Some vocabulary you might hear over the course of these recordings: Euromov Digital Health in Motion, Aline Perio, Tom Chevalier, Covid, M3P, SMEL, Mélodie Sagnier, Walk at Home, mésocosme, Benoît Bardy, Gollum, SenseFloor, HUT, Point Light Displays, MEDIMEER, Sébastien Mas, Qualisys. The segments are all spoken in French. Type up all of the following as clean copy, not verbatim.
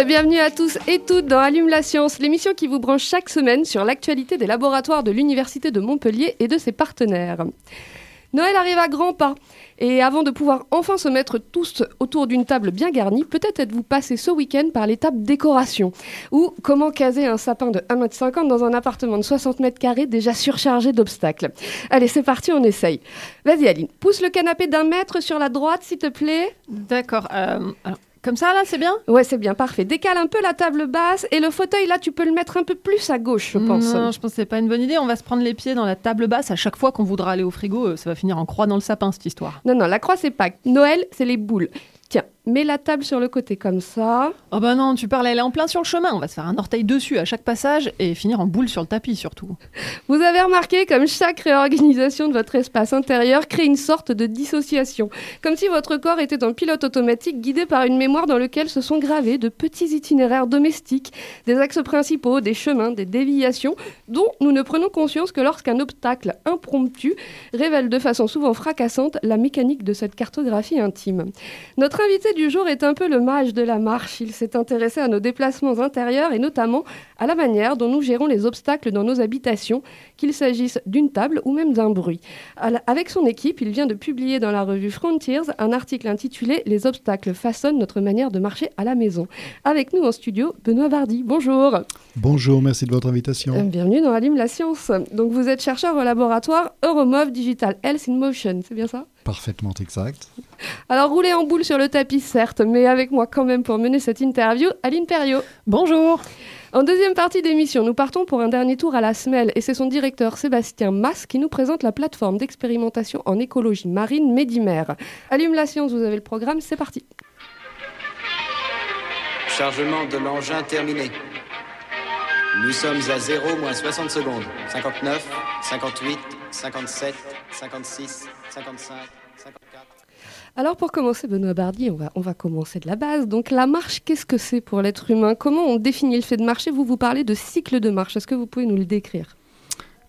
Et bienvenue à tous et toutes dans Allume la Science, l'émission qui vous branche chaque semaine sur l'actualité des laboratoires de l'Université de Montpellier et de ses partenaires. Noël arrive à grands pas, et avant de pouvoir enfin se mettre tous autour d'une table bien garnie, peut-être êtes-vous passé ce week-end par l'étape décoration, ou comment caser un sapin de 1,50 m dans un appartement de 60 mètres carrés déjà surchargé d'obstacles. Allez, c'est parti, on essaye. Vas-y Aline, pousse le canapé d'1 mètre sur la droite, s'il te plaît. D'accord, alors... Comme ça, là, c'est bien ? Ouais, c'est bien, parfait. Décale un peu la table basse et le fauteuil, là, tu peux le mettre un peu plus à gauche, je pense. Non, je pense que c'est pas une bonne idée. On va se prendre les pieds dans la table basse. À chaque fois qu'on voudra aller au frigo, ça va finir en croix dans le sapin, cette histoire. Non, la croix, c'est Pâques. Noël, c'est les boules. Tiens, mets la table sur le côté, comme ça. Oh bah non, tu parles, elle est en plein sur le chemin. On va se faire un orteil dessus à chaque passage et finir en boule sur le tapis, surtout. Vous avez remarqué, comme chaque réorganisation de votre espace intérieur crée une sorte de dissociation. Comme si votre corps était un pilote automatique guidé par une mémoire dans lequel se sont gravés de petits itinéraires domestiques, des axes principaux, des chemins, des déviations, dont nous ne prenons conscience que lorsqu'un obstacle impromptu révèle de façon souvent fracassante la mécanique de cette cartographie intime. Notre invité du jour est un peu le mage de la marche. Il s'est intéressé à nos déplacements intérieurs et notamment à la manière dont nous gérons les obstacles dans nos habitations, qu'il s'agisse d'une table ou même d'un bruit. Avec son équipe, il vient de publier dans la revue Frontiers un article intitulé « Les obstacles façonnent notre manière de marcher à la maison ». Avec nous en studio, Benoît Bardy. Bonjour. Bonjour, merci de votre invitation. Bienvenue dans Allume la Science. Donc vous êtes chercheur au laboratoire Euromov Digital Health in Motion, c'est bien ça ? Parfaitement exact. Alors, rouler en boule sur le tapis, certes, mais avec moi quand même pour mener cette interview, Aline Perio. Bonjour. En deuxième partie d'émission, nous partons pour un dernier tour à la SMEL et c'est son directeur Sébastien Mas qui nous présente la plateforme d'expérimentation en écologie marine MEDIMEER. Allume la Science, vous avez le programme, c'est parti. Chargement de l'engin terminé. Nous sommes à 0 moins 60 secondes. 59, 58, 57, 56, 55... Alors pour commencer, Benoît Bardy, on va commencer de la base. Donc la marche, qu'est-ce que c'est pour l'être humain ? Comment on définit le fait de marcher ? Vous parlez de cycle de marche. Est-ce que vous pouvez nous le décrire ?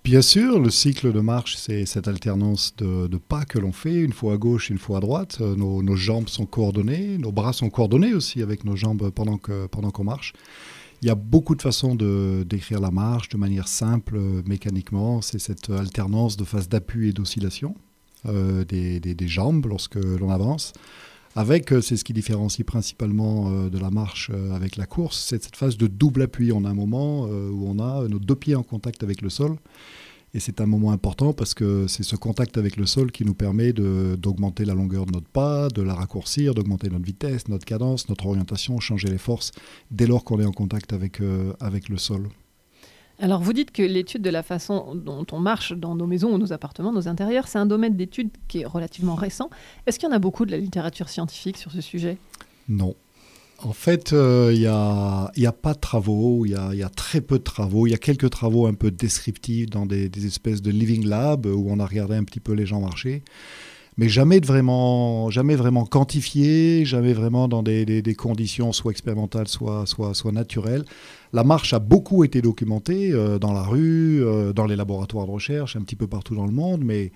Bien sûr, le cycle de marche, c'est cette alternance de pas que l'on fait, une fois à gauche, une fois à droite. Nos jambes sont coordonnées, nos bras sont coordonnés aussi avec nos jambes pendant qu'on marche. Il y a beaucoup de façons d'écrire la marche de manière simple, mécaniquement. C'est cette alternance de phase d'appui et d'oscillation. Des jambes lorsque l'on avance. C'est ce qui différencie principalement de la marche avec la course, c'est cette phase de double appui. On a un moment où on a nos deux pieds en contact avec le sol et c'est un moment important parce que c'est ce contact avec le sol qui nous permet d'augmenter la longueur de notre pas, de la raccourcir, d'augmenter notre vitesse, notre cadence, notre orientation, changer les forces dès lors qu'on est en contact avec le sol. Alors, vous dites que l'étude de la façon dont on marche dans nos maisons ou nos appartements, nos intérieurs, c'est un domaine d'étude qui est relativement récent. Est-ce qu'il y en a beaucoup de la littérature scientifique sur ce sujet ? Non. En fait, il n'y a pas de travaux, il y a très peu de travaux. Il y a quelques travaux un peu descriptifs dans des espèces de living lab où on a regardé un petit peu les gens marcher. Mais jamais vraiment quantifié, jamais vraiment dans des conditions soit expérimentales, soit naturelles. La marche a beaucoup été documentée dans la rue, dans les laboratoires de recherche, un petit peu partout dans le monde. Mais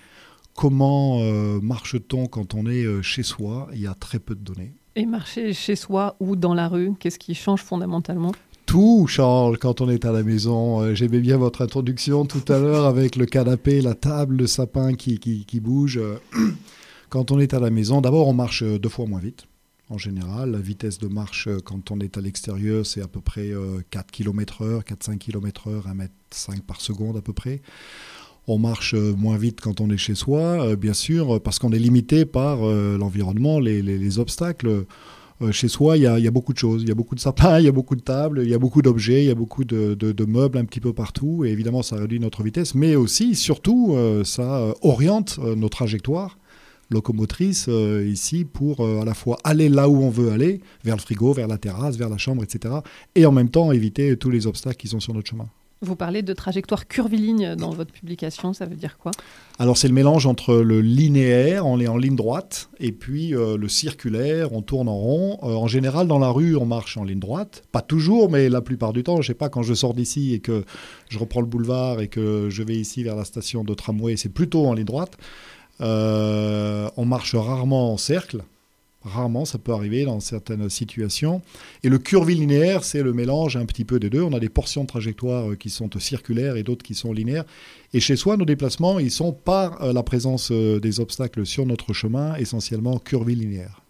comment marche-t-on quand on est chez soi ? Il y a très peu de données. Et marcher chez soi ou dans la rue, qu'est-ce qui change fondamentalement ? Tout change quand on est à la maison. J'aimais bien votre introduction tout à l'heure avec le canapé, la table, le sapin qui bouge. Quand on est à la maison, d'abord on marche 2 fois moins vite. En général, la vitesse de marche quand on est à l'extérieur, c'est à peu près 4 km/h, 4-5 km/h, 1,5 m par seconde à peu près. On marche moins vite quand on est chez soi, bien sûr, parce qu'on est limité par l'environnement, les obstacles. Chez soi, il y a beaucoup de choses. Il y a beaucoup de sapins, il y a beaucoup de tables, il y a beaucoup d'objets, il y a beaucoup de meubles un petit peu partout. Et évidemment, ça réduit notre vitesse. Mais aussi, surtout, ça oriente nos trajectoires. locomotrice ici pour à la fois aller là où on veut aller, vers le frigo, vers la terrasse, vers la chambre, etc. Et en même temps éviter tous les obstacles qui sont sur notre chemin. Vous parlez de trajectoire curviligne dans votre publication, ça veut dire quoi ? Alors c'est le mélange entre le linéaire, on est en ligne droite, et puis le circulaire, on tourne en rond. En général, dans la rue, on marche en ligne droite. Pas toujours, mais la plupart du temps. Je ne sais pas, quand je sors d'ici et que je reprends le boulevard et que je vais ici vers la station de tramway, c'est plutôt en ligne droite. On marche rarement en cercle. Rarement, ça peut arriver dans certaines situations. Et le curvilinéaire, c'est le mélange un petit peu des deux. On a des portions de trajectoire qui sont circulaires et d'autres qui sont linéaires. Et chez soi, nos déplacements, ils sont par la présence des obstacles sur notre chemin, essentiellement curvilinéaires.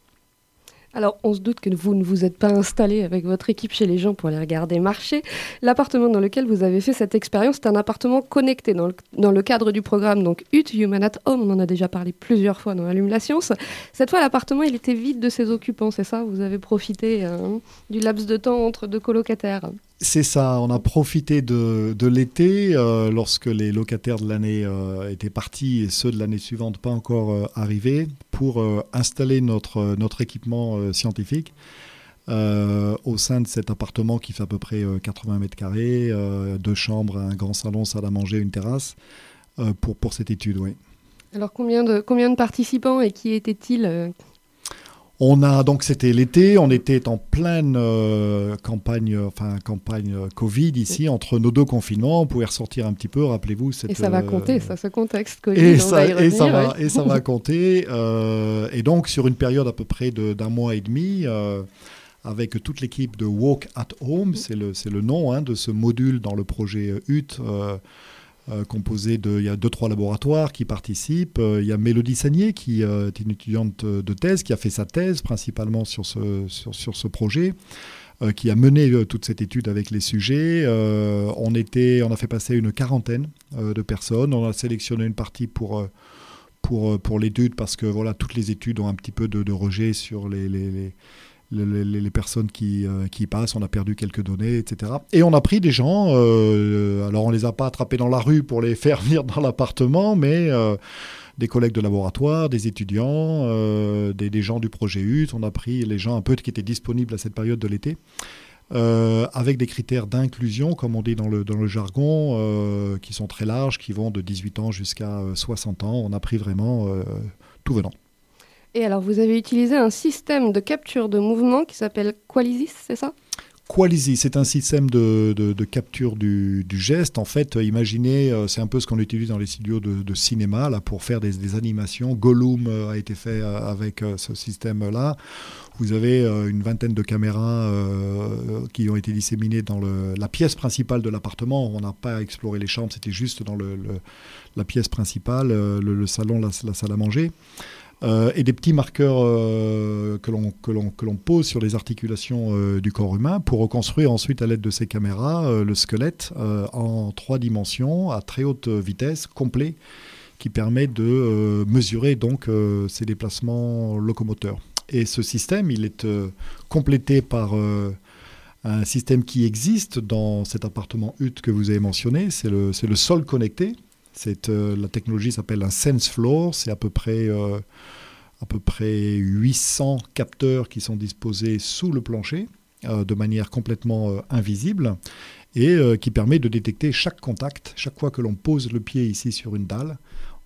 Alors, on se doute que vous ne vous êtes pas installé avec votre équipe chez les gens pour les regarder marcher. L'appartement dans lequel vous avez fait cette expérience, c'est un appartement connecté dans le cadre du programme donc HUT, Human at Home. On en a déjà parlé plusieurs fois dans Allume la Science. Cette fois, l'appartement, il était vide de ses occupants, c'est ça ? Vous avez profité du laps de temps entre deux colocataires. C'est ça, on a profité de l'été lorsque les locataires de l'année étaient partis et ceux de l'année suivante pas encore arrivés pour installer notre équipement scientifique au sein de cet appartement qui fait à peu près 80 mètres carrés, deux chambres, un grand salon, salle à manger, une terrasse pour cette étude, oui. Alors combien de participants et qui étaient-ils c'était l'été, on était en pleine campagne Covid ici, entre nos deux confinements, on pouvait ressortir un petit peu, rappelez-vous. Et ça va compter, ce contexte Covid, ça va compter, et donc sur une période à peu près d'un mois et demi, avec toute l'équipe de Walk at Home, c'est le nom de ce module dans le projet HUT, composé de, il y a 2-3 laboratoires qui participent. Il y a Mélodie Sagnier qui est une étudiante de thèse, qui a fait sa thèse principalement sur ce projet, qui a mené toute cette étude avec les sujets. On a fait passer une quarantaine de personnes. On a sélectionné une partie pour l'étude parce que voilà, toutes les études ont un petit peu de rejet sur les personnes qui passent, on a perdu quelques données, etc. Et on a pris des gens, alors on ne les a pas attrapés dans la rue pour les faire venir dans l'appartement, mais des collègues de laboratoire, des étudiants, des gens du projet HUT, on a pris les gens un peu qui étaient disponibles à cette période de l'été, avec des critères d'inclusion, comme on dit dans le jargon, qui sont très larges, qui vont de 18 ans jusqu'à 60 ans. On a pris vraiment tout venant. Et alors, vous avez utilisé un système de capture de mouvement qui s'appelle Qualisys, c'est ça ? Qualisys, c'est un système de capture du geste. En fait, imaginez, c'est un peu ce qu'on utilise dans les studios de cinéma là, pour faire des animations. Gollum a été fait avec ce système-là. Vous avez une vingtaine de caméras qui ont été disséminées dans la pièce principale de l'appartement. On n'a pas exploré les chambres, c'était juste dans la pièce principale, le salon, la salle à manger. Et des petits marqueurs que l'on pose sur les articulations du corps humain pour reconstruire ensuite à l'aide de ces caméras le squelette en 3 dimensions à très haute vitesse, complet, qui permet de mesurer donc ces déplacements locomoteurs. Et ce système, il est complété par un système qui existe dans cet appartement HUT que vous avez mentionné, c'est le sol connecté. La technologie s'appelle un SenseFloor, c'est à peu près 800 capteurs qui sont disposés sous le plancher de manière complètement invisible et qui permet de détecter chaque contact. Chaque fois que l'on pose le pied ici sur une dalle,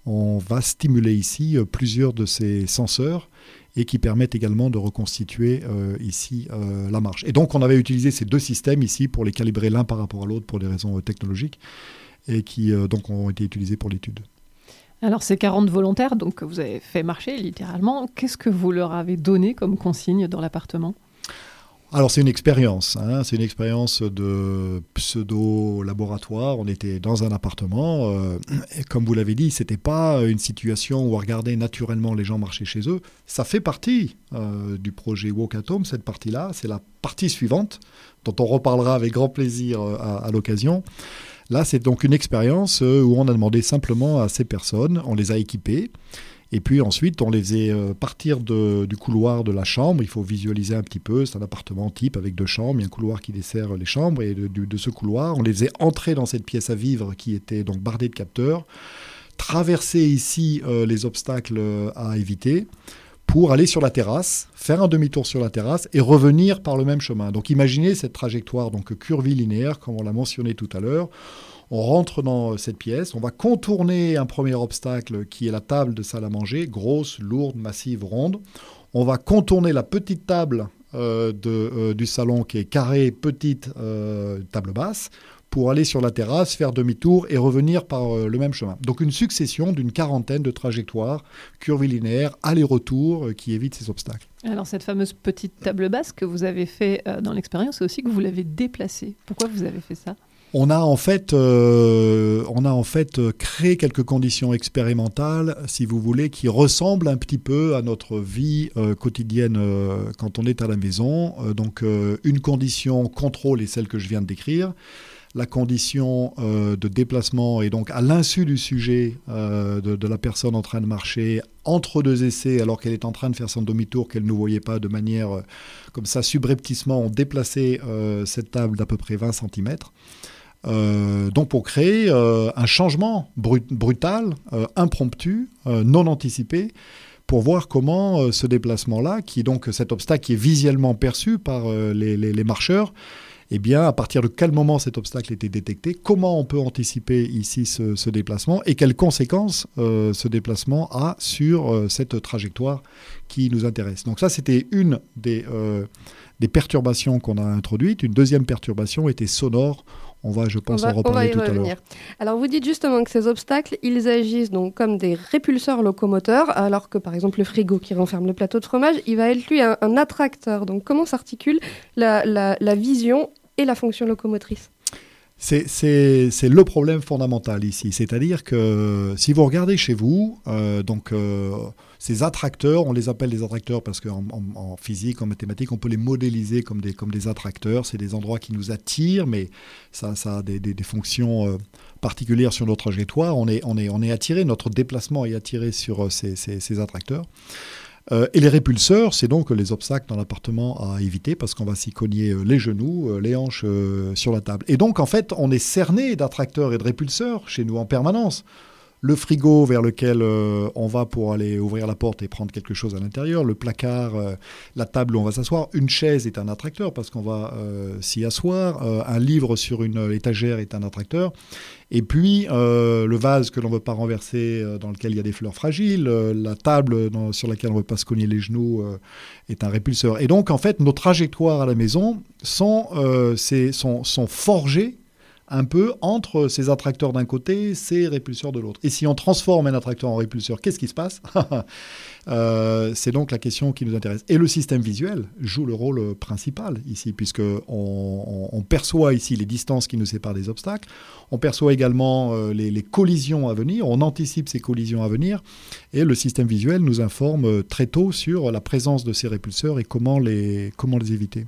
on va stimuler ici plusieurs de ces senseurs et qui permettent également de reconstituer ici la marche. Et donc on avait utilisé ces 2 systèmes ici pour les calibrer l'un par rapport à l'autre pour des raisons technologiques, et qui donc ont été utilisés pour l'étude. Alors ces 40 volontaires donc, que vous avez fait marcher littéralement, qu'est-ce que vous leur avez donné comme consigne dans l'appartement ? Alors c'est une expérience, c'est une expérience de pseudo-laboratoire. On était dans un appartement, et comme vous l'avez dit, ce n'était pas une situation où on regardait naturellement les gens marcher chez eux. Ça fait partie du projet Walk at Home, cette partie-là, c'est la partie suivante, dont on reparlera avec grand plaisir à l'occasion. Là, c'est donc une expérience où on a demandé simplement à ces personnes, on les a équipées, et puis ensuite, on les faisait partir du couloir de la chambre. Il faut visualiser un petit peu, c'est un appartement type avec 2 chambres, il y a un couloir qui dessert les chambres, et de ce couloir, on les faisait entrer dans cette pièce à vivre qui était donc bardée de capteurs, traverser ici les obstacles à éviter pour aller sur la terrasse, faire un demi-tour sur la terrasse et revenir par le même chemin. Donc imaginez cette trajectoire donc curvilinéaire, comme on l'a mentionné tout à l'heure. On rentre dans cette pièce, on va contourner un premier obstacle qui est la table de salle à manger, grosse, lourde, massive, ronde. On va contourner la petite table du salon qui est carrée, petite, table basse, pour aller sur la terrasse, faire demi-tour et revenir par le même chemin. Donc une succession d'une quarantaine de trajectoires curvilinéaires, aller-retour, qui évitent ces obstacles. Alors cette fameuse petite table basse que vous avez fait dans l'expérience, c'est aussi que vous l'avez déplacée. Pourquoi vous avez fait ça ? On a en fait créé quelques conditions expérimentales, si vous voulez, qui ressemblent un petit peu à notre vie quotidienne quand on est à la maison. Donc une condition contrôle est celle que je viens de décrire. La condition de déplacement est donc à l'insu du sujet de la personne en train de marcher entre deux essais, alors qu'elle est en train de faire son demi-tour, qu'elle ne voyait pas de manière comme ça, subrepticement, on déplaçait cette table d'à peu près 20 cm. Donc pour créer un changement brutal, impromptu, non anticipé, pour voir comment ce déplacement-là, qui est donc cet obstacle qui est visuellement perçu par les marcheurs, eh bien, à partir de quel moment cet obstacle était détecté, comment on peut anticiper ici ce déplacement et quelles conséquences ce déplacement a sur cette trajectoire qui nous intéresse. Donc ça, c'était une des perturbations qu'on a introduites. Une deuxième perturbation était sonore. On va y revenir tout à l'heure. Alors, vous dites justement que ces obstacles, ils agissent donc comme des répulseurs locomoteurs, alors que, par exemple, le frigo qui renferme le plateau de fromage, il va être, lui, un attracteur. Donc, comment s'articule la vision et la fonction locomotrice ? C'est le problème fondamental ici. C'est-à-dire que si vous regardez chez vous, ces attracteurs, on les appelle des attracteurs parce qu'en physique, en mathématiques, on peut les modéliser comme des attracteurs. C'est des endroits qui nous attirent, mais ça a des fonctions particulières sur notre trajectoire. On est attiré, notre déplacement est attiré sur ces attracteurs. Et les répulseurs, c'est donc les obstacles dans l'appartement à éviter parce qu'on va s'y cogner les genoux, les hanches sur la table. Et donc, en fait, on est cerné d'attracteurs et de répulseurs chez nous en permanence. Le frigo vers lequel on va pour aller ouvrir la porte et prendre quelque chose à l'intérieur, le placard, la table où on va s'asseoir, une chaise est un attracteur parce qu'on va s'y asseoir, un livre sur une étagère est un attracteur, et puis le vase que l'on ne veut pas renverser, dans lequel il y a des fleurs fragiles, la table sur laquelle on ne veut pas se cogner les genoux est un répulseur. Et donc en fait nos trajectoires à la maison sont forgées un peu entre ces attracteurs d'un côté, ces répulseurs de l'autre. Et si on transforme un attracteur en répulseur, qu'est-ce qui se passe ? C'est donc la question qui nous intéresse. Et le système visuel joue le rôle principal ici, puisqu'on perçoit ici les distances qui nous séparent des obstacles, on perçoit également les collisions à venir, on anticipe ces collisions à venir, et le système visuel nous informe très tôt sur la présence de ces répulseurs et comment les éviter.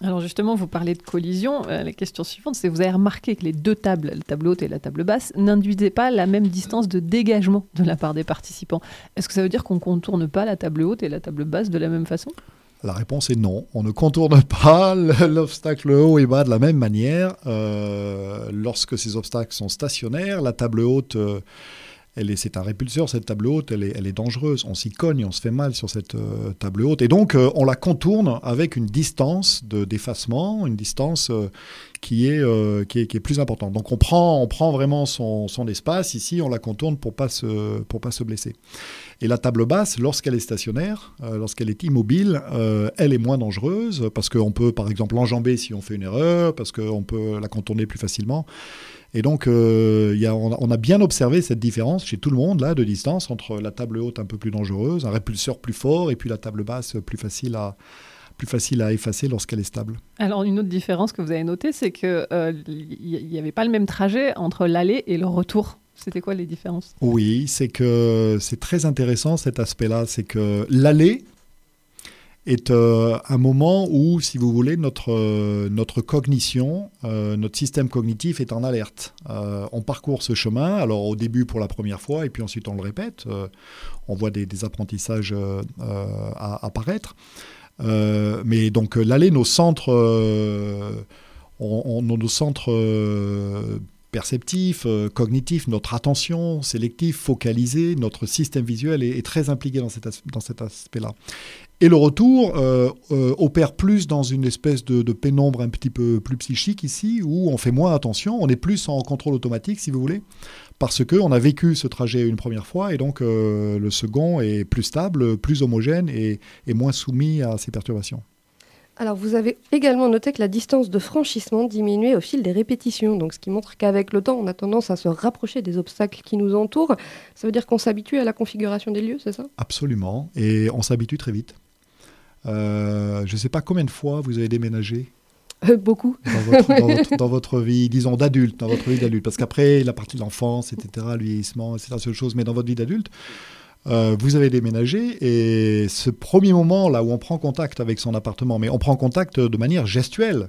Alors justement, vous parlez de collision. La question suivante, c'est que vous avez remarqué que les deux tables, la table haute et la table basse, n'induisaient pas la même distance de dégagement de la part des participants. Est-ce que ça veut dire qu'on ne contourne pas la table haute et la table basse de la même façon ? La réponse est non. On ne contourne pas l'obstacle haut et bas de la même manière. Lorsque ces obstacles sont stationnaires, la table haute... c'est un répulseur, cette table haute, elle est dangereuse. On s'y cogne, on se fait mal sur cette table haute. Et donc, on la contourne avec une distance d'effacement, une distance qui est plus importante. Donc, on prend vraiment son espace. Ici, on la contourne pour pas se blesser. Et la table basse, lorsqu'elle est stationnaire, lorsqu'elle est immobile, elle est moins dangereuse parce qu'on peut, par exemple, l'enjamber si on fait une erreur, parce qu'on peut la contourner plus facilement. Et donc, on a bien observé cette différence chez tout le monde, là, de distance, entre la table haute un peu plus dangereuse, un répulseur plus fort, et puis la table basse plus facile à effacer lorsqu'elle est stable. Alors, une autre différence que vous avez notée, c'est qu'il n'y avait pas le même trajet entre l'aller et le retour. C'était quoi les différences ? Oui, c'est que c'est très intéressant cet aspect-là, c'est que l'aller... est un moment où, si vous voulez, notre cognition, notre système cognitif est en alerte. On parcourt ce chemin, alors au début pour la première fois, et puis ensuite on le répète, on voit des apprentissages apparaître. Mais donc l'aller, nos centres perceptif, cognitif, notre attention sélective, focalisée, notre système visuel est très impliqué dans cet aspect-là. Et le retour opère plus dans une espèce de pénombre un petit peu plus psychique ici, où on fait moins attention, on est plus en contrôle automatique, si vous voulez, parce qu'on a vécu ce trajet une première fois, et donc le second est plus stable, plus homogène et moins soumis à ces perturbations. Alors, vous avez également noté que la distance de franchissement diminuait au fil des répétitions, donc ce qui montre qu'avec le temps, on a tendance à se rapprocher des obstacles qui nous entourent. Ça veut dire qu'on s'habitue à la configuration des lieux, c'est ça ? Absolument, et on s'habitue très vite. Je ne sais pas combien de fois vous avez déménagé ? Beaucoup. Dans votre vie, disons, d'adulte, parce qu'après, la partie de l'enfance, etc., le vieillissement, etc., c'est autre chose, mais dans votre vie d'adulte, vous avez déménagé et ce premier moment là où on prend contact avec son appartement, mais on prend contact de manière gestuelle,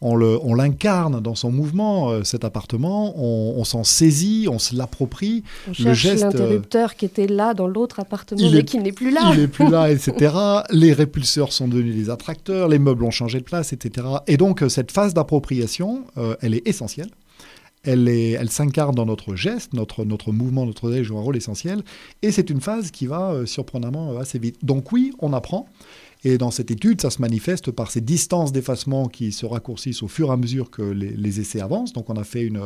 on l'incarne dans son mouvement, cet appartement, on s'en saisit, on se l'approprie. On cherche le geste, l'interrupteur qui était là dans l'autre appartement mais qui n'est plus là. Il n'est plus là, etc. Les répulseurs sont devenus des attracteurs, les meubles ont changé de place, etc. Et donc cette phase d'appropriation, elle est essentielle. Elle s'incarne dans notre geste, notre mouvement, notre délai joue un rôle essentiel. Et c'est une phase qui va surprenamment assez vite. Donc oui, on apprend. Et dans cette étude, ça se manifeste par ces distances d'effacement qui se raccourcissent au fur et à mesure que les essais avancent. Donc on a fait une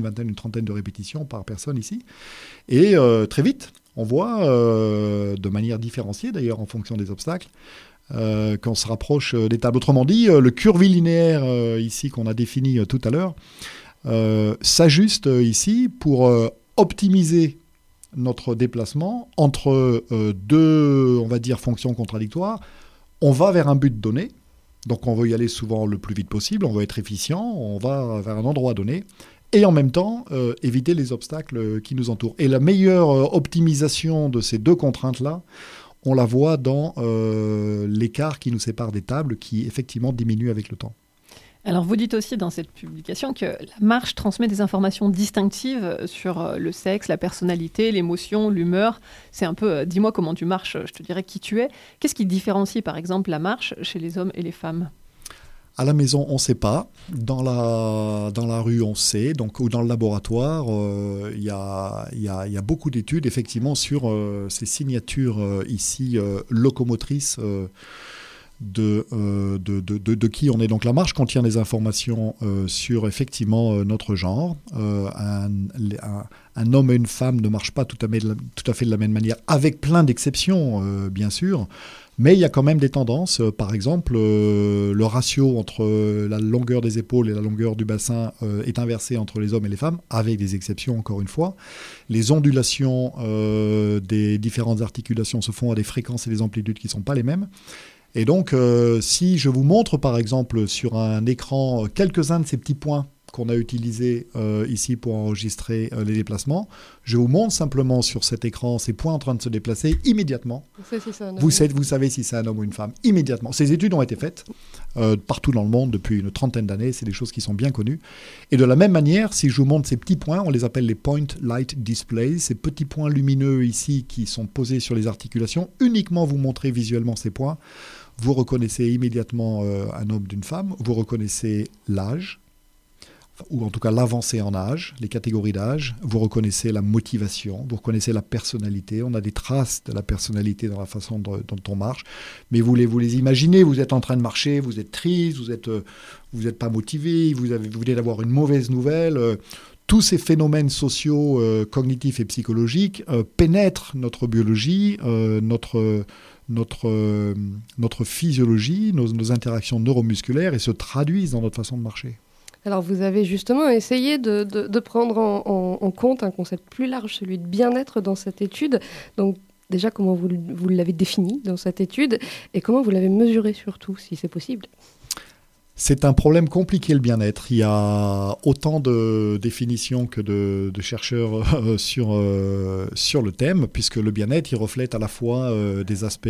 vingtaine, une trentaine de répétitions par personne ici. Et très vite, on voit, de manière différenciée d'ailleurs en fonction des obstacles, qu'on se rapproche des tables. Autrement dit, le curvilinéaire ici qu'on a défini tout à l'heure, s'ajuste ici pour optimiser notre déplacement entre deux, on va dire, fonctions contradictoires. On va vers un but donné, donc on veut y aller souvent le plus vite possible, on veut être efficient, on va vers un endroit donné, et en même temps éviter les obstacles qui nous entourent. Et la meilleure optimisation de ces deux contraintes-là, on la voit dans l'écart qui nous sépare des tables, qui effectivement diminue avec le temps. Alors, vous dites aussi dans cette publication que la marche transmet des informations distinctives sur le sexe, la personnalité, l'émotion, l'humeur. C'est un peu « dis-moi comment tu marches, je te dirai qui tu es ». Qu'est-ce qui différencie, par exemple, la marche chez les hommes et les femmes ? À la maison, on ne sait pas. Dans la rue, on sait. Donc, ou dans le laboratoire, il y a beaucoup d'études, effectivement, sur ces signatures ici locomotrices de qui on est. Donc la marche contient des informations sur effectivement notre genre. Un homme et une femme ne marchent pas tout à fait de la même manière, avec plein d'exceptions bien sûr, mais il y a quand même des tendances. Par exemple, le ratio entre la longueur des épaules et la longueur du bassin est inversé entre les hommes et les femmes, avec des exceptions encore une fois. Les ondulations des différentes articulations se font à des fréquences et des amplitudes qui ne sont pas les mêmes. Et donc, si je vous montre, par exemple, sur un écran, quelques-uns de ces petits points qu'on a utilisés ici pour enregistrer les déplacements, je vous montre simplement sur cet écran ces points en train de se déplacer immédiatement. Vous savez si c'est un homme ou une femme, immédiatement. Ces études ont été faites partout dans le monde depuis une trentaine d'années. C'est des choses qui sont bien connues. Et de la même manière, si je vous montre ces petits points, on les appelle les Point Light Displays, ces petits points lumineux ici qui sont posés sur les articulations, uniquement vous montrer visuellement ces points. Vous reconnaissez immédiatement un homme d'une femme, vous reconnaissez l'âge, ou en tout cas l'avancée en âge, les catégories d'âge, vous reconnaissez la motivation, vous reconnaissez la personnalité, on a des traces de la personnalité dans la façon dont on marche, mais vous les imaginez, vous êtes en train de marcher, vous êtes triste, vous êtes pas motivé, vous venez d'avoir une mauvaise nouvelle. Tous ces phénomènes sociaux, cognitifs et psychologiques pénètrent notre biologie, notre physiologie, nos interactions neuromusculaires et se traduisent dans notre façon de marcher. Alors vous avez justement essayé de prendre en compte un concept plus large, celui de bien-être dans cette étude. Donc déjà, comment vous l'avez défini dans cette étude et comment vous l'avez mesuré surtout, si c'est possible ? C'est un problème compliqué, le bien-être. Il y a autant de définitions que de chercheurs sur le thème, puisque le bien-être, il reflète à la fois des aspects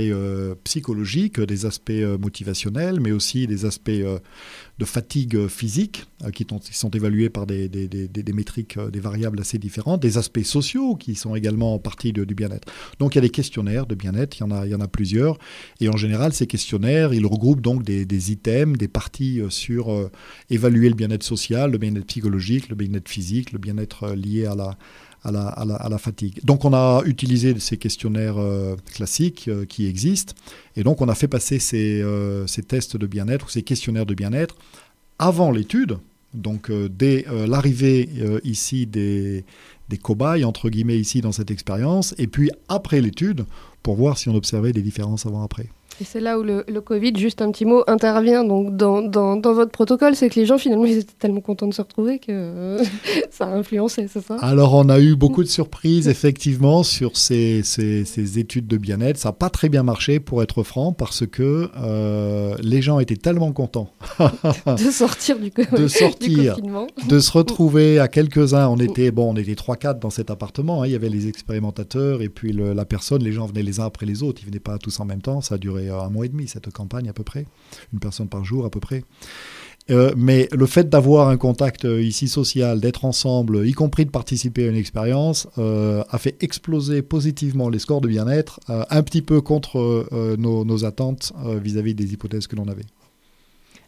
psychologiques, des aspects motivationnels, mais aussi des aspects de fatigue physique qui sont évalués par des métriques, des variables assez différentes, des aspects sociaux qui sont également en partie du bien-être. Donc il y a des questionnaires de bien-être, il y en a plusieurs, et en général, ces questionnaires, ils regroupent donc des items, des parties aussi sur évaluer le bien-être social, le bien-être psychologique, le bien-être physique, le bien-être lié à la fatigue. Donc, on a utilisé ces questionnaires classiques qui existent, et donc on a fait passer ces tests de bien-être ou ces questionnaires de bien-être avant l'étude, donc dès l'arrivée ici des cobayes, entre guillemets, ici dans cette expérience, et puis après l'étude, pour voir si on observait des différences avant-après. Et c'est là où le Covid, juste un petit mot, intervient donc dans votre protocole. C'est que les gens, finalement, ils étaient tellement contents de se retrouver que ça a influencé, c'est ça ? Alors, on a eu beaucoup de surprises, effectivement, sur ces études de bien-être. Ça n'a pas très bien marché, pour être franc, parce que les gens étaient tellement contents de sortir du confinement. De se retrouver à quelques-uns. On était 3-4 dans cet appartement. Hein. Il y avait les expérimentateurs et puis la personne. Les gens venaient les uns après les autres. Ils ne venaient pas tous en même temps. Ça a duré un mois et demi, cette campagne à peu près, une personne par jour à peu près. Mais le fait d'avoir un contact ici social, d'être ensemble, y compris de participer à une expérience, a fait exploser positivement les scores de bien-être, un petit peu contre nos attentes vis-à-vis des hypothèses que l'on avait.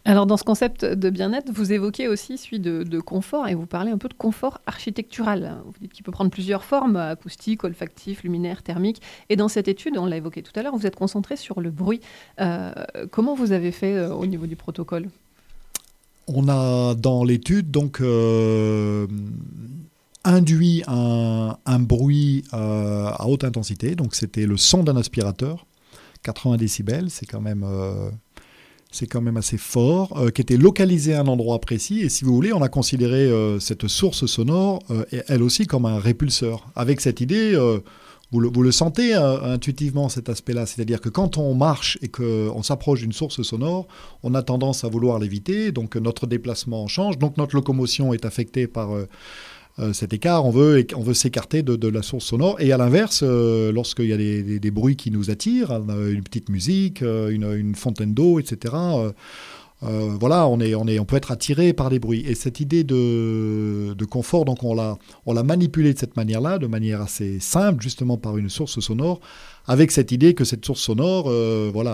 Alors dans ce concept de bien-être, vous évoquez aussi celui de confort, et vous parlez un peu de confort architectural. Vous dites qu'il peut prendre plusieurs formes, acoustique, olfactif, luminaire, thermique. Et dans cette étude, on l'a évoqué tout à l'heure, vous êtes concentré sur le bruit. Comment vous avez fait au niveau du protocole ? On a dans l'étude donc induit un bruit à haute intensité. Donc c'était le son d'un aspirateur, 80 décibels, c'est quand même assez fort, qui était localisé à un endroit précis. Et si vous voulez, on a considéré cette source sonore, elle aussi, comme un répulseur. Avec cette idée, vous le sentez intuitivement, cet aspect-là. C'est-à-dire que quand on marche et qu'on s'approche d'une source sonore, on a tendance à vouloir l'éviter. Donc notre déplacement change. Donc notre locomotion est affectée par cet écart. On veut s'écarter de la source sonore. Et à l'inverse, lorsqu'il y a des bruits qui nous attirent, une petite musique, une fontaine d'eau, etc., voilà, on peut être attiré par des bruits. Et cette idée de confort, donc on l'a manipulée de cette manière-là, de manière assez simple, justement par une source sonore, avec cette idée que cette source sonore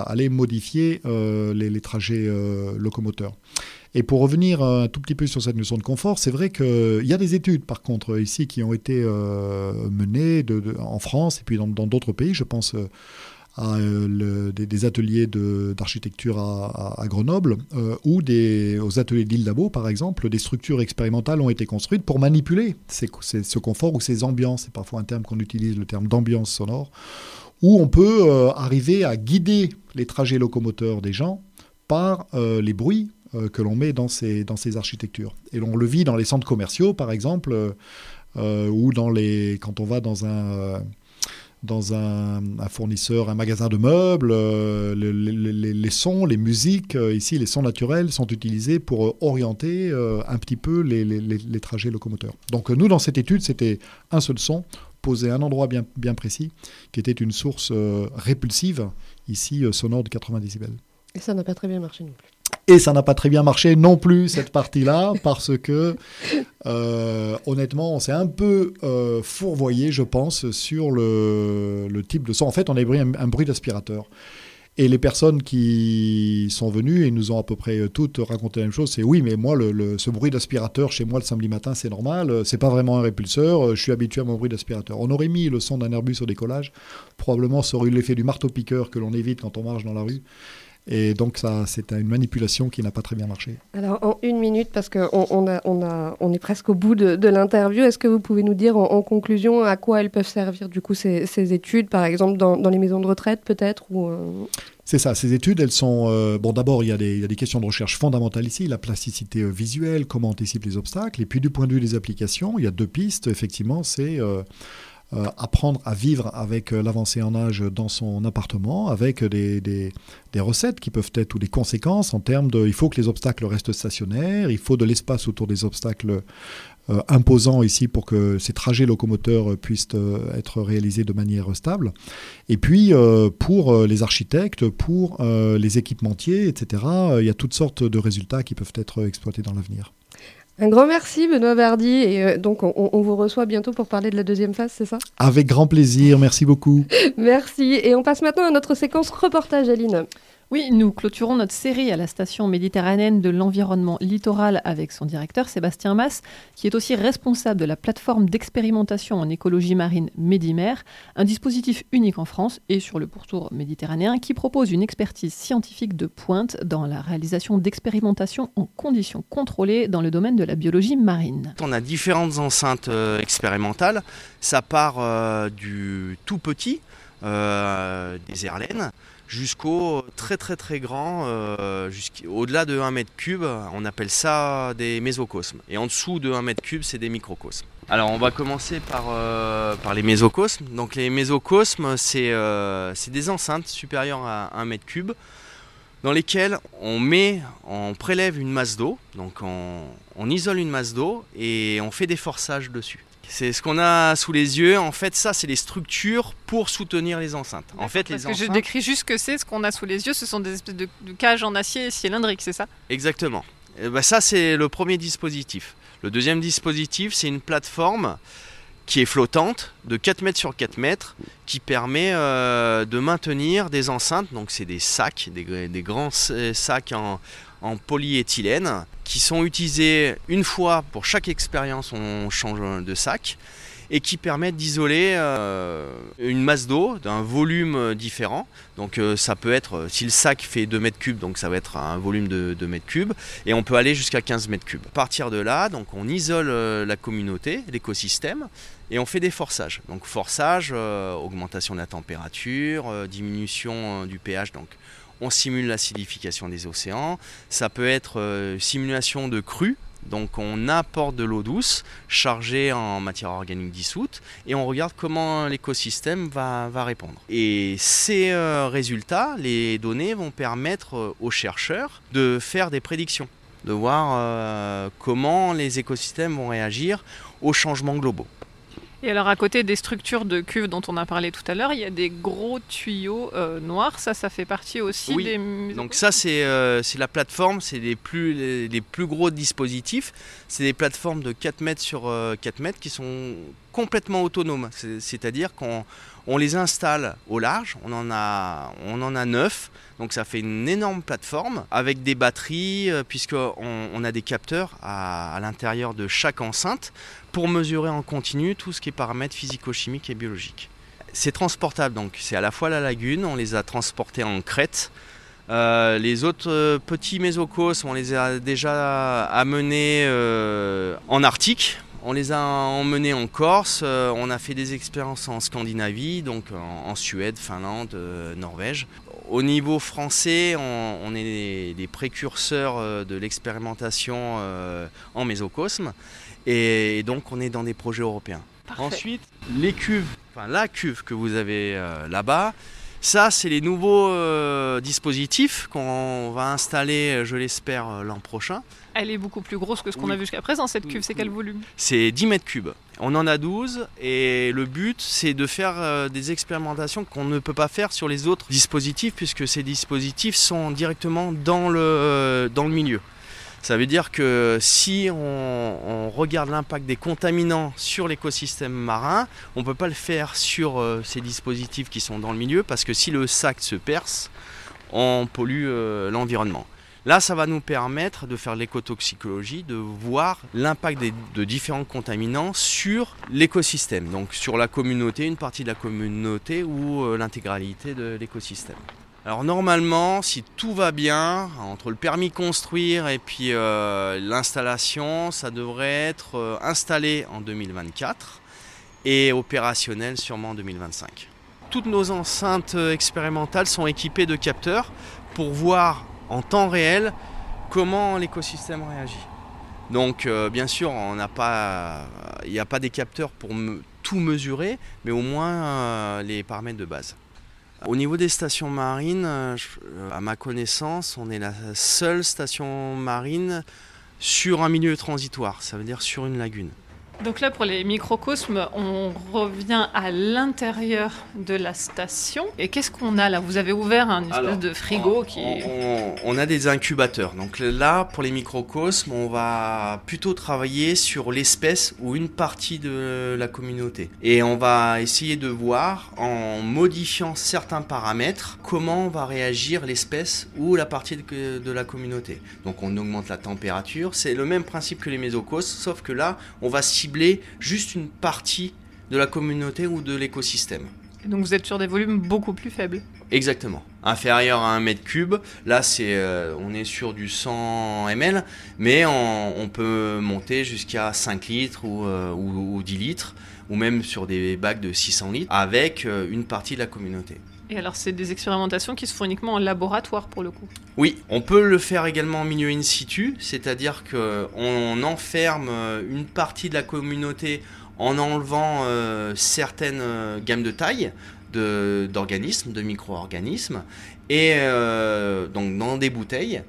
allait modifier les trajets locomoteurs. Et pour revenir un tout petit peu sur cette notion de confort, c'est vrai qu'il y a des études, par contre, ici, qui ont été menées en France et puis dans d'autres pays. Je pense à des ateliers d'architecture à Grenoble ou aux ateliers d'Île Labo, par exemple. Des structures expérimentales ont été construites pour manipuler ce confort ou ces ambiances. C'est parfois un terme qu'on utilise, le terme d'ambiance sonore, où on peut arriver à guider les trajets locomoteurs des gens par les bruits que l'on met dans ces architectures. Et on le vit dans les centres commerciaux, par exemple, ou quand on va dans un fournisseur, un magasin de meubles, les sons, les musiques, ici les sons naturels sont utilisés pour orienter un petit peu les trajets locomoteurs. Donc nous, dans cette étude, c'était un seul son posé à un endroit bien, bien précis, qui était une source répulsive, ici sonore de 80 décibels. Et ça n'a pas très bien marché non plus. Et ça n'a pas très bien marché non plus, cette partie-là, parce que, honnêtement, on s'est un peu fourvoyé, je pense, sur le type de son. En fait, on a un bruit d'aspirateur. Et les personnes qui sont venues et nous ont à peu près toutes raconté la même chose, c'est oui, mais moi, ce bruit d'aspirateur chez moi le samedi matin, c'est normal, c'est pas vraiment un répulseur, je suis habitué à mon bruit d'aspirateur. On aurait mis le son d'un Airbus au décollage, probablement ça aurait eu l'effet du marteau-piqueur que l'on évite quand on marche dans la rue. Et donc, ça, c'est une manipulation qui n'a pas très bien marché. Alors, en une minute, parce qu'on est presque au bout de l'interview, est-ce que vous pouvez nous dire en conclusion à quoi elles peuvent servir, du coup, ces études, par exemple, dans les maisons de retraite, peut-être ou, C'est ça, ces études, elles sont... d'abord, il y a des questions de recherche fondamentales ici, la plasticité visuelle, comment on anticipe les obstacles. Et puis, du point de vue des applications, il y a deux pistes, effectivement, c'est... apprendre à vivre avec l'avancée en âge dans son appartement, avec des recettes qui peuvent être, ou des conséquences en termes de... Il faut que les obstacles restent stationnaires, il faut de l'espace autour des obstacles imposants ici pour que ces trajets locomoteurs puissent être réalisés de manière stable. Et puis, pour les architectes, pour les équipementiers, etc., il y a toutes sortes de résultats qui peuvent être exploités dans l'avenir. Un grand merci Benoît Bardy, et donc on vous reçoit bientôt pour parler de la deuxième phase, c'est ça ? Avec grand plaisir, merci beaucoup. Merci, et on passe maintenant à notre séquence reportage, Aline. Oui, nous clôturons notre série à la station méditerranéenne de l'environnement littoral avec son directeur Sébastien Mas, qui est aussi responsable de la plateforme d'expérimentation en écologie marine MEDIMEER, un dispositif unique en France et sur le pourtour méditerranéen qui propose une expertise scientifique de pointe dans la réalisation d'expérimentations en conditions contrôlées dans le domaine de la biologie marine. On a différentes enceintes expérimentales, ça part du tout petit, des herlaines, jusqu'au très très très grand, au-delà de 1 m3, on appelle ça des mésocosmes. Et en dessous de 1 m3, c'est des microcosmes. Alors on va commencer par les mésocosmes. Donc les mésocosmes, c'est des enceintes supérieures à 1 m3, dans lesquelles on prélève une masse d'eau, donc on isole une masse d'eau et on fait des forçages dessus. C'est ce qu'on a sous les yeux. En fait, ça, c'est les structures pour soutenir les enceintes. En fait, les enceintes... Je décris juste ce qu'on a sous les yeux. Ce sont des espèces de cages en acier cylindrique, c'est ça ? Exactement. Et ça, c'est le premier dispositif. Le deuxième dispositif, c'est une plateforme qui est flottante de 4 mètres sur 4 mètres qui permet de maintenir des enceintes. Donc, c'est des sacs, des grands sacs en polyéthylène qui sont utilisés une fois pour chaque expérience, on change de sac, et qui permettent d'isoler une masse d'eau d'un volume différent. Donc ça peut être, si le sac fait 2 m3, donc ça va être un volume de 2 m3, et on peut aller jusqu'à 15 m3. À partir de là, donc, on isole la communauté, l'écosystème, et on fait des forçages. Donc forçage, augmentation de la température, diminution du pH, donc on simule l'acidification des océans, ça peut être simulation de crues, donc on apporte de l'eau douce chargée en matière organique dissoute et on regarde comment l'écosystème va répondre. Et ces résultats, les données vont permettre aux chercheurs de faire des prédictions, de voir comment les écosystèmes vont réagir aux changements globaux. Et alors à côté des structures de cuves dont on a parlé tout à l'heure, il y a des gros tuyaux noirs, ça fait partie aussi oui. Des... Donc ça c'est la plateforme, c'est les plus gros dispositifs, c'est des plateformes de 4 mètres sur 4 mètres qui sont complètement autonomes, c'est-à-dire qu'on les installe au large, on en a 9, donc ça fait une énorme plateforme avec des batteries, puisqu'on a des capteurs à l'intérieur de chaque enceinte pour mesurer en continu tout ce qui est paramètres physico-chimiques et biologiques. C'est transportable, donc c'est à la fois la lagune, on les a transportés en crête. Les autres petits mésocosmes, on les a déjà amenés en Arctique. On les a emmenés en Corse, on a fait des expériences en Scandinavie, donc en Suède, Finlande, Norvège. Au niveau français, on est des précurseurs de l'expérimentation en mésocosme et donc on est dans des projets européens. Parfait. Ensuite, la cuve que vous avez là-bas, ça c'est les nouveaux dispositifs qu'on va installer, je l'espère, l'an prochain. Elle est beaucoup plus grosse que ce qu'on a vu jusqu'à présent, cette cuve, c'est quel volume ? C'est 10 mètres cubes. On en a 12 et le but c'est de faire des expérimentations qu'on ne peut pas faire sur les autres dispositifs puisque ces dispositifs sont directement dans le milieu. Ça veut dire que si on regarde l'impact des contaminants sur l'écosystème marin, on ne peut pas le faire sur ces dispositifs qui sont dans le milieu parce que si le sac se perce, on pollue l'environnement. Là, ça va nous permettre de faire de l'écotoxicologie, de voir l'impact de différents contaminants sur l'écosystème, donc sur la communauté, une partie de la communauté ou l'intégralité de l'écosystème. Alors normalement, si tout va bien, entre le permis construire et puis l'installation, ça devrait être installé en 2024 et opérationnel sûrement en 2025. Toutes nos enceintes expérimentales sont équipées de capteurs pour voir en temps réel comment l'écosystème réagit. Donc bien sûr, il n'y a pas des capteurs pour tout mesurer, mais au moins les paramètres de base. Au niveau des stations marines, à ma connaissance, on est la seule station marine sur un milieu transitoire, ça veut dire sur une lagune. Donc là, pour les microcosmes, on revient à l'intérieur de la station. Et qu'est-ce qu'on a là? Vous avez ouvert un espèce de frigo qui... On a des incubateurs. Donc là, pour les microcosmes, on va plutôt travailler sur l'espèce ou une partie de la communauté. Et on va essayer de voir, en modifiant certains paramètres, comment va réagir l'espèce ou la partie de la communauté. Donc on augmente la température. C'est le même principe que les mésocosmes, sauf que là, on va cibler juste une partie de la communauté ou de l'écosystème. Donc vous êtes sur des volumes beaucoup plus faibles. Exactement, inférieur à 1 mètre cube. Là, on est sur du 100 ml, mais on peut monter jusqu'à 5 litres ou 10 litres, ou même sur des bacs de 600 litres, avec une partie de la communauté. Et alors, c'est des expérimentations qui se font uniquement en laboratoire, pour le coup? Oui, on peut le faire également en milieu in situ, c'est-à-dire qu'on enferme une partie de la communauté en enlevant certaines gammes de taille d'organismes, de micro-organismes, et donc dans des bouteilles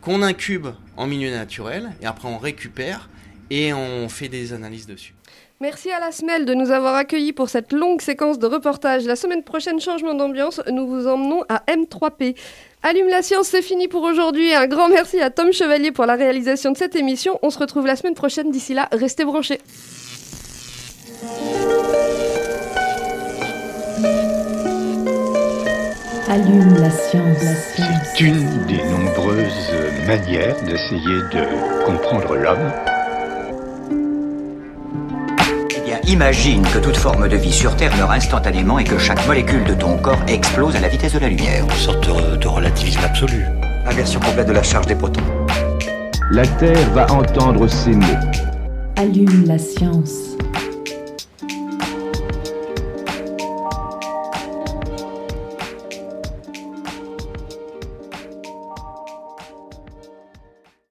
qu'on incube en milieu naturel, et après on récupère et on fait des analyses dessus. Merci à la SMEL de nous avoir accueillis pour cette longue séquence de reportages. La semaine prochaine, changement d'ambiance, nous vous emmenons à M3P. Allume la science, c'est fini pour aujourd'hui. Un grand merci à Tom Chevalier pour la réalisation de cette émission. On se retrouve la semaine prochaine. D'ici là, restez branchés. Allume la science. C'est une des nombreuses manières d'essayer de comprendre l'homme. Imagine que toute forme de vie sur Terre meurt instantanément et que chaque molécule de ton corps explose à la vitesse de la lumière. Une sorte de relativisme absolu. Inversion complète de la charge des protons. La Terre va entendre ces mots. Allume la science.